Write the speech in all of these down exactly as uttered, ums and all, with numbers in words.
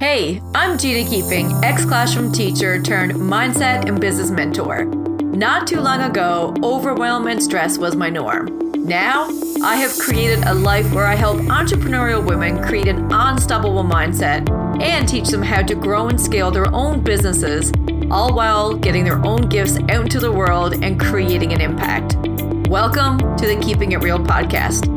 Hey, I'm Gina Keeping, ex-classroom teacher turned mindset and business mentor. Not too long ago, overwhelm and stress was my norm. Now, I have created a life where I help entrepreneurial women create an unstoppable mindset and teach them how to grow and scale their own businesses, all while getting their own gifts out into the world and creating an impact. Welcome to the Keeping It Real podcast,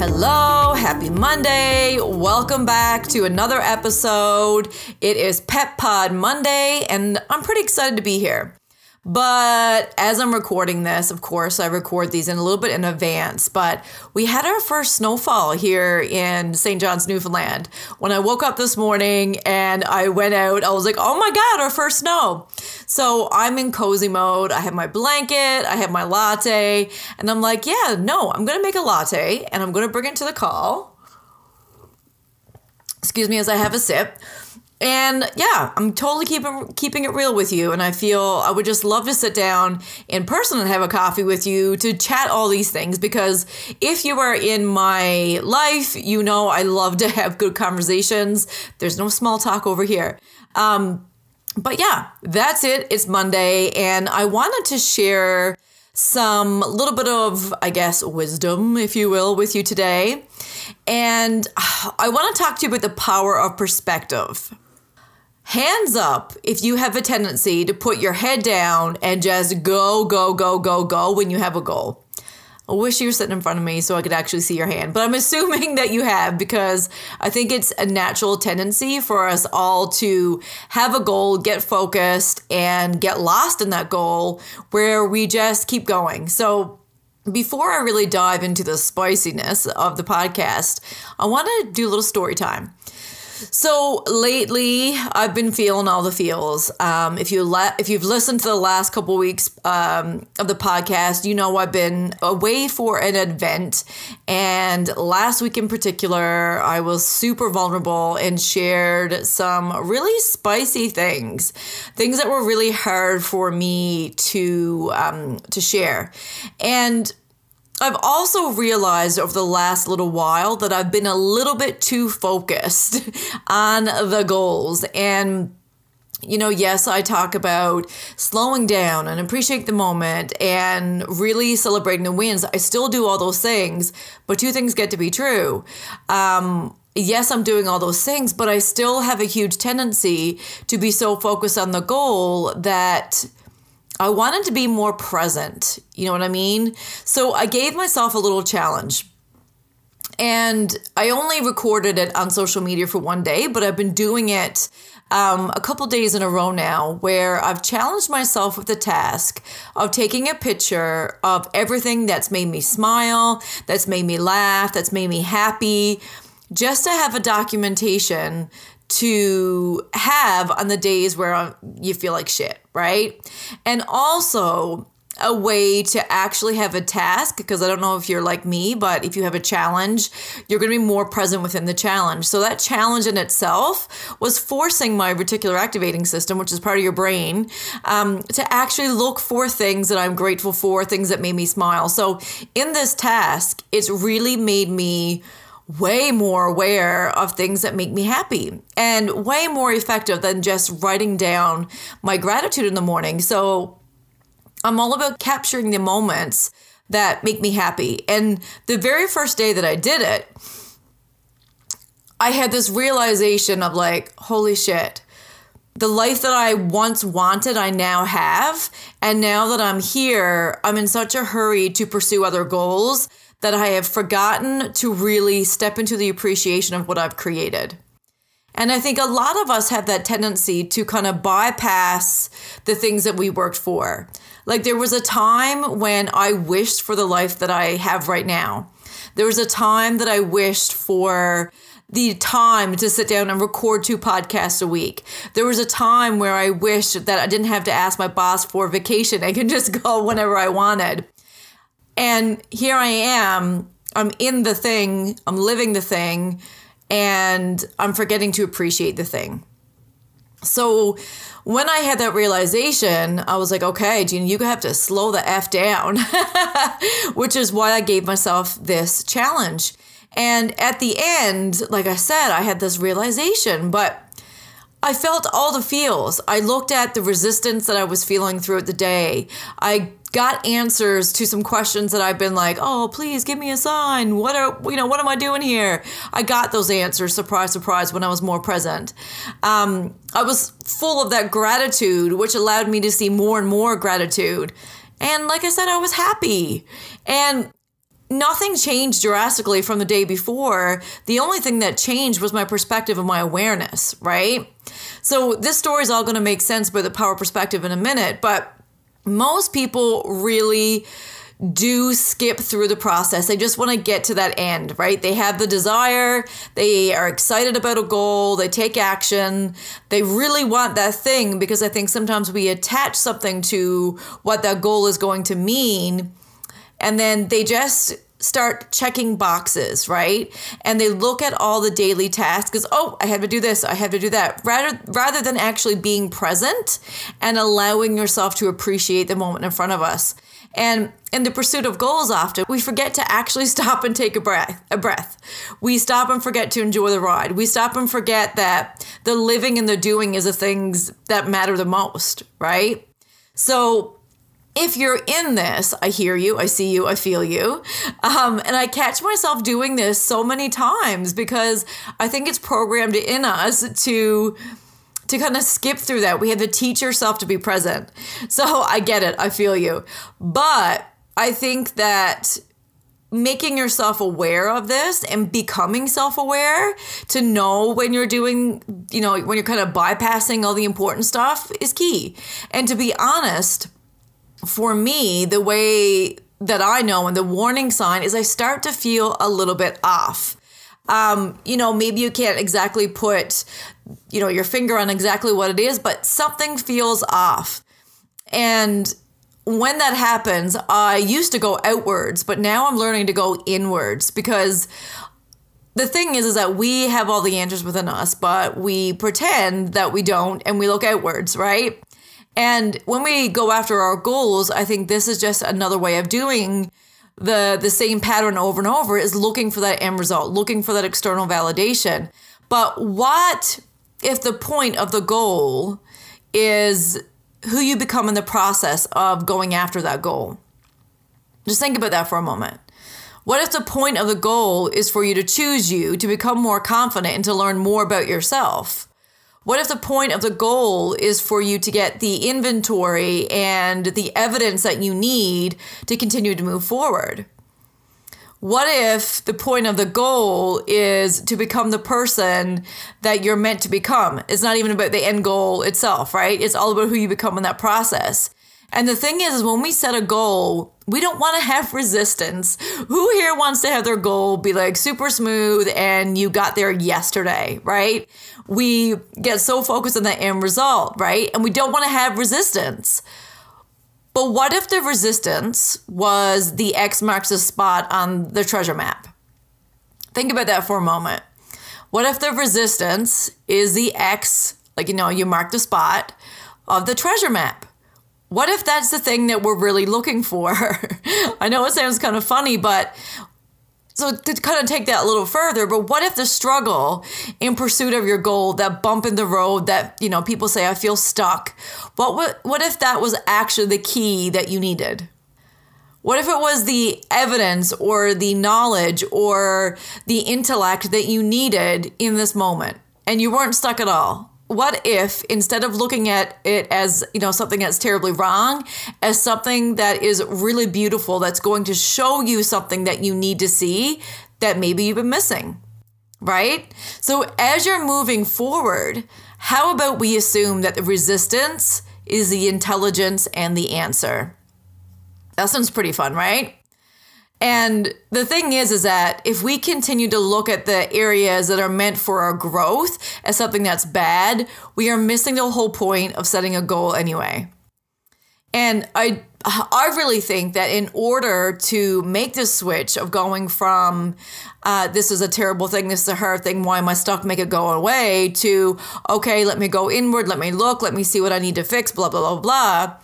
Hello, happy Monday. Welcome back to another episode. It is Pet Pod Monday, and I'm pretty excited to be here. But as I'm recording this, of course, I record these in a little bit in advance, but we had our first snowfall here in Saint John's, Newfoundland. When I woke up this morning and I went out, I was like, oh my God, our first snow. So I'm in cozy mode. I have my blanket, I have my latte, and I'm like, yeah, no, I'm going to make a latte and I'm going to bring it to the call. Excuse me as I have a sip. And yeah, I'm totally keeping keeping it real with you. And I feel I would just love to sit down in person and have a coffee with you to chat all these things, because if you are in my life, you know, I love to have good conversations. There's no small talk over here. Um, but yeah, that's it. It's Monday. And I wanted to share some little bit of, I guess, wisdom, if you will, with you today. And I want to talk to you about the power of perspective. Hands up if you have a tendency to put your head down and just go, go, go, go, go when you have a goal. I wish you were sitting in front of me so I could actually see your hand, but I'm assuming that you have, because I think it's a natural tendency for us all to have a goal, get focused, and get lost in that goal where we just keep going. So before I really dive into the spiciness of the podcast, I want to do a little story time. So lately, I've been feeling all the feels. Um, if you la- if you've listened to the last couple weeks um, of the podcast, you know I've been away for an event. And last week in particular, I was super vulnerable and shared some really spicy things, things that were really hard for me to um, to share. And I've also realized over the last little while that I've been a little bit too focused on the goals. And, you know, yes, I talk about slowing down and appreciate the moment and really celebrating the wins. I still do all those things, but two things get to be true. Um, yes, I'm doing all those things, but I still have a huge tendency to be so focused on the goal that I wanted to be more present. You know what I mean? So I gave myself a little challenge, and I only recorded it on social media for one day, but I've been doing it um, a couple days in a row now, where I've challenged myself with the task of taking a picture of everything that's made me smile, that's made me laugh, that's made me happy, just to have a documentation to have on the days where you feel like shit, right? And also a way to actually have a task, because I don't know if you're like me, but if you have a challenge, you're going to be more present within the challenge. So that challenge in itself was forcing my reticular activating system, which is part of your brain, um, to actually look for things that I'm grateful for, things that made me smile. So in this task, it's really made me way more aware of things that make me happy, and way more effective than just writing down my gratitude in the morning. So I'm all about capturing the moments that make me happy. And the very first day that I did it, I had this realization of like, holy shit, the life that I once wanted, I now have. And now that I'm here, I'm in such a hurry to pursue other goals that I have forgotten to really step into the appreciation of what I've created. And I think a lot of us have that tendency to kind of bypass the things that we worked for. Like, there was a time when I wished for the life that I have right now. There was a time that I wished for the time to sit down and record two podcasts a week. There was a time where I wished that I didn't have to ask my boss for vacation. I could just go whenever I wanted. And here I am. I'm in the thing. I'm living the thing. And I'm forgetting to appreciate the thing. So when I had that realization, I was like, okay, Gina, you have to slow the F down, which is why I gave myself this challenge. And at the end, like I said, I had this realization, but I felt all the feels. I looked at the resistance that I was feeling throughout the day. I got answers to some questions that I've been like, oh, please give me a sign. What are, you know, what am I doing here? I got those answers, surprise, surprise, when I was more present. Um, I was full of that gratitude, which allowed me to see more and more gratitude. And like I said, I was happy. And nothing changed drastically from the day before. The only thing that changed was my perspective and my awareness, right? So this story is all going to make sense by the power of perspective in a minute, but most people really do skip through the process. They just want to get to that end, right? They have the desire. They are excited about a goal. They take action. They really want that thing, because I think sometimes we attach something to what that goal is going to mean. And then they just start checking boxes, right? And they look at all the daily tasks as, oh, I have to do this, I have to do that, rather rather than actually being present and allowing yourself to appreciate the moment in front of us. And in the pursuit of goals, often we forget to actually stop and take a breath, a breath. We stop and forget to enjoy the ride. We stop and forget that the living and the doing is the things that matter the most, right? So if you're in this, I hear you, I see you, I feel you. Um, and I catch myself doing this so many times, because I think it's programmed in us to, to kind of skip through that. We have to teach yourself to be present. So I get it, I feel you. But I think that making yourself aware of this and becoming self-aware to know when you're doing, you know, when you're kind of bypassing all the important stuff is key. And to be honest, for me, the way that I know and the warning sign is I start to feel a little bit off. Um, you know, maybe you can't exactly put, you know, your finger on exactly what it is, but something feels off. And when that happens, I used to go outwards, but now I'm learning to go inwards, because the thing is, is that we have all the answers within us, but we pretend that we don't and we look outwards, right? And when we go after our goals, I think this is just another way of doing the, the same pattern over and over, is looking for that end result, looking for that external validation. But what if the point of the goal is who you become in the process of going after that goal? Just think about that for a moment. What if the point of the goal is for you to choose you, to become more confident, and to learn more about yourself? What if the point of the goal is for you to get the inventory and the evidence that you need to continue to move forward? What if the point of the goal is to become the person that you're meant to become? It's not even about the end goal itself, right? It's all about who you become in that process. And the thing is, is when we set a goal, we don't want to have resistance. Who here wants to have their goal be like super smooth and you got there yesterday, right? We get so focused on the end result, right? And we don't want to have resistance. But what if the resistance was the X marks the spot on the treasure map? Think about that for a moment. What if the resistance is the X, like, you know, you mark the spot of the treasure map? What if that's the thing that we're really looking for? I know it sounds kind of funny, but so to kind of take that a little further, but what if the struggle in pursuit of your goal, that bump in the road that, you know, people say, I feel stuck. But what, what if that was actually the key that you needed? What if it was the evidence or the knowledge or the intellect that you needed in this moment and you weren't stuck at all? What if, instead of looking at it as, you know, something that's terribly wrong, as something that is really beautiful, that's going to show you something that you need to see that maybe you've been missing, right? So as you're moving forward, how about we assume that the resistance is the intelligence and the answer? That sounds pretty fun, right? And the thing is, is that if we continue to look at the areas that are meant for our growth as something that's bad, we are missing the whole point of setting a goal anyway. And I, I really think that in order to make this switch of going from uh, this is a terrible thing, this is a hard thing, why am I stuck, make it go away, to, okay, let me go inward, let me look, let me see what I need to fix, blah, blah, blah, blah,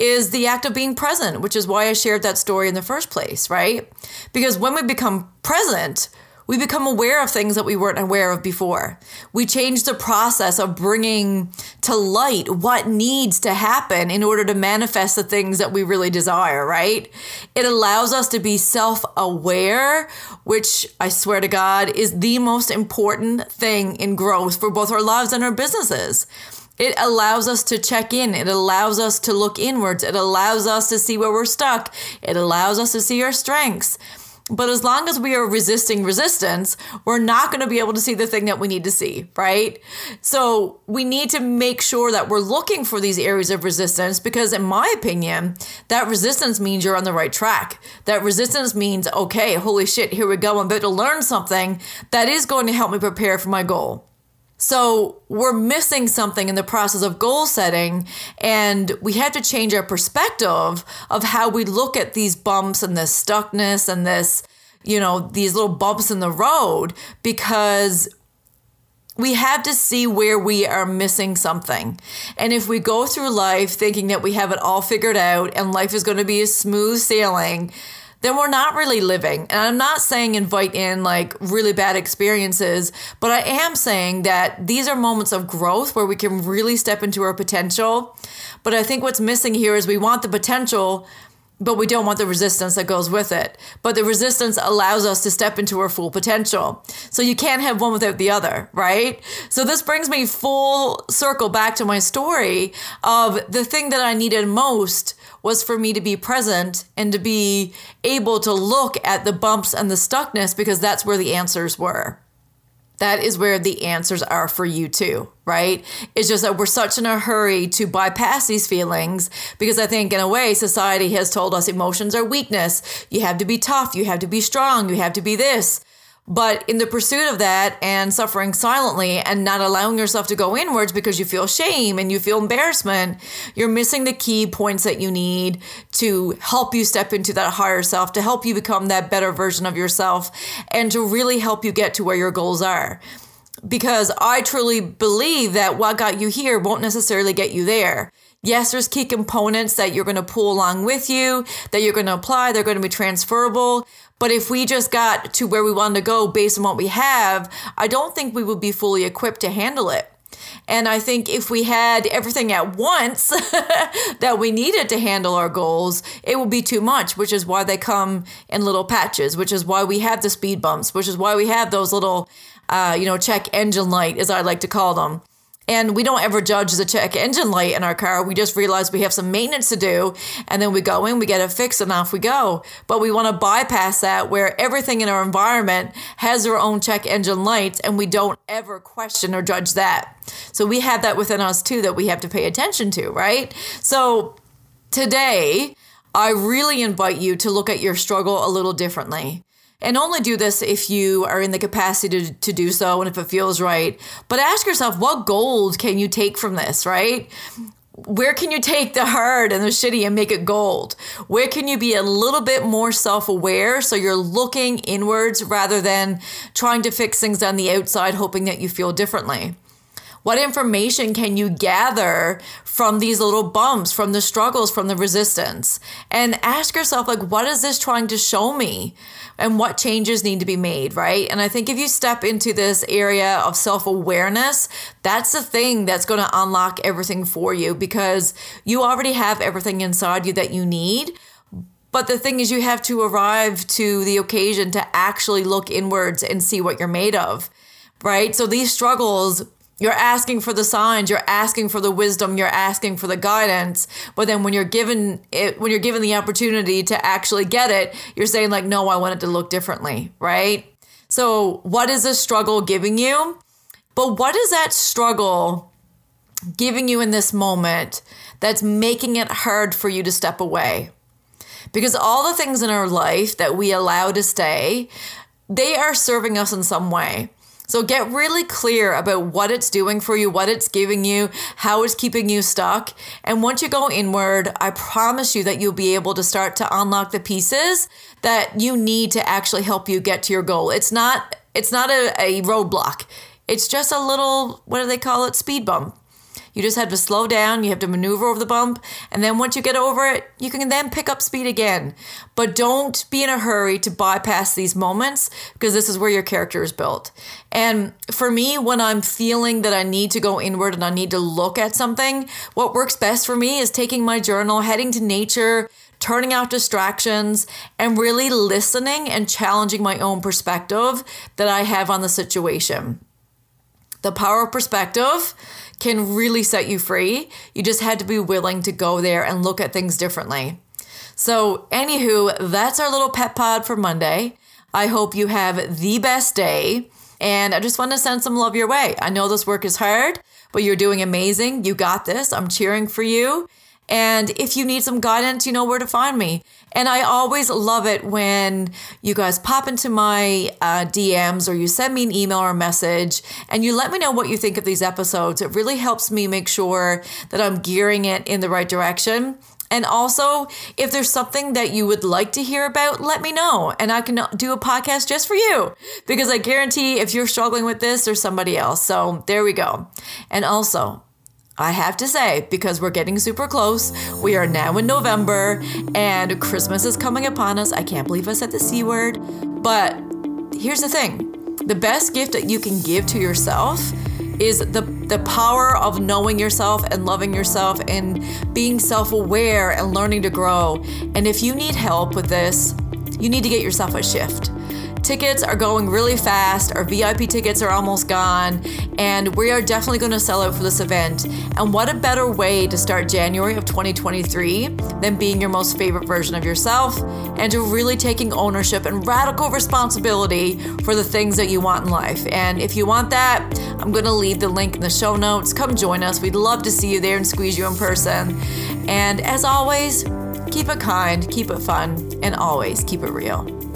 is the act of being present, which is why I shared that story in the first place, right? Because when we become present, we become aware of things that we weren't aware of before. We change the process of bringing to light what needs to happen in order to manifest the things that we really desire, right? It allows us to be self-aware, which I swear to God is the most important thing in growth for both our lives and our businesses. It allows us to check in. It allows us to look inwards. It allows us to see where we're stuck. It allows us to see our strengths. But as long as we are resisting resistance, we're not going to be able to see the thing that we need to see, right? So we need to make sure that we're looking for these areas of resistance, because in my opinion, that resistance means you're on the right track. That resistance means, okay, holy shit, here we go. I'm about to learn something that is going to help me prepare for my goal. So we're missing something in the process of goal setting, and we have to change our perspective of how we look at these bumps and this stuckness and this, you know, these little bumps in the road, because we have to see where we are missing something. And if we go through life thinking that we have it all figured out and life is going to be a smooth sailing, then we're not really living. And I'm not saying invite in like really bad experiences, but I am saying that these are moments of growth where we can really step into our potential. But I think what's missing here is we want the potential, but we don't want the resistance that goes with it. But the resistance allows us to step into our full potential. So you can't have one without the other, right? So this brings me full circle back to my story of the thing that I needed most was for me to be present and to be able to look at the bumps and the stuckness, because that's where the answers were. That is where the answers are for you too, right? It's just that we're such in a hurry to bypass these feelings, because I think in a way society has told us emotions are weakness. You have to be tough. You have to be strong. You have to be this. But in the pursuit of that and suffering silently and not allowing yourself to go inwards because you feel shame and you feel embarrassment, you're missing the key points that you need to help you step into that higher self, to help you become that better version of yourself, and to really help you get to where your goals are. Because I truly believe that what got you here won't necessarily get you there. Yes, there's key components that you're going to pull along with you, that you're going to apply, they're going to be transferable. But if we just got to where we wanted to go based on what we have, I don't think we would be fully equipped to handle it. And I think if we had everything at once that we needed to handle our goals, it would be too much, which is why they come in little patches, which is why we have the speed bumps, which is why we have those little, uh, you know, check engine light, as I like to call them. And we don't ever judge the check engine light in our car. We just realize we have some maintenance to do. And then we go in, we get it fixed, and off we go. But we want to bypass that, where everything in our environment has their own check engine lights, and we don't ever question or judge that. So we have that within us too that we have to pay attention to, right? So today, I really invite you to look at your struggle a little differently. And only do this if you are in the capacity to, to do so and if it feels right. But ask yourself, what gold can you take from this, right? Where can you take the hard and the shitty and make it gold? Where can you be a little bit more self-aware so you're looking inwards rather than trying to fix things on the outside, hoping that you feel differently? What information can you gather from these little bumps, from the struggles, from the resistance? And ask yourself, like, what is this trying to show me? And what changes need to be made, right? And I think if you step into this area of self-awareness, that's the thing that's going to unlock everything for you, because you already have everything inside you that you need. But the thing is, you have to arrive to the occasion to actually look inwards and see what you're made of, right? So these struggles, you're asking for the signs, you're asking for the wisdom, you're asking for the guidance. But then when you're given it, when you're given the opportunity to actually get it, you're saying like, no, I want it to look differently, right? So what is this struggle giving you? But what is that struggle giving you in this moment that's making it hard for you to step away? Because all the things in our life that we allow to stay, they are serving us in some way. So get really clear about what it's doing for you, what it's giving you, how it's keeping you stuck. And once you go inward, I promise you that you'll be able to start to unlock the pieces that you need to actually help you get to your goal. It's not, it's not a, a roadblock. It's just a little, what do they call it? Speed bump. You just have to slow down. You have to maneuver over the bump. And then once you get over it, you can then pick up speed again. But don't be in a hurry to bypass these moments, because this is where your character is built. And for me, when I'm feeling that I need to go inward and I need to look at something, what works best for me is taking my journal, heading to nature, turning out distractions, and really listening and challenging my own perspective that I have on the situation. The power of perspective can really set you free. You just had to be willing to go there and look at things differently. So anywho, that's our little pet pod for Monday. I hope you have the best day. And I just want to send some love your way. I know this work is hard, but you're doing amazing. You got this. I'm cheering for you. And if you need some guidance, you know where to find me. And I always love it when you guys pop into my uh, D Ms or you send me an email or a message and you let me know what you think of these episodes. It really helps me make sure that I'm gearing it in the right direction. And also, if there's something that you would like to hear about, let me know. And I can do a podcast just for you, because I guarantee if you're struggling with this, there's somebody else. So there we go. And also, I have to say, because we're getting super close, we are now in November and Christmas is coming upon us. I can't believe I said the C word, but here's the thing. The best gift that you can give to yourself is the, the power of knowing yourself and loving yourself and being self-aware and learning to grow. And if you need help with this, you need to get yourself a shift. Tickets are going really fast. Our V I P tickets are almost gone, and we are definitely going to sell out for this event. And what a better way to start January of twenty twenty-three than being your most favorite version of yourself and to really taking ownership and radical responsibility for the things that you want in life. And if you want that, I'm going to leave the link in the show notes. Come join us. We'd love to see you there and squeeze you in person. And as always, keep it kind, keep it fun, and always keep it real.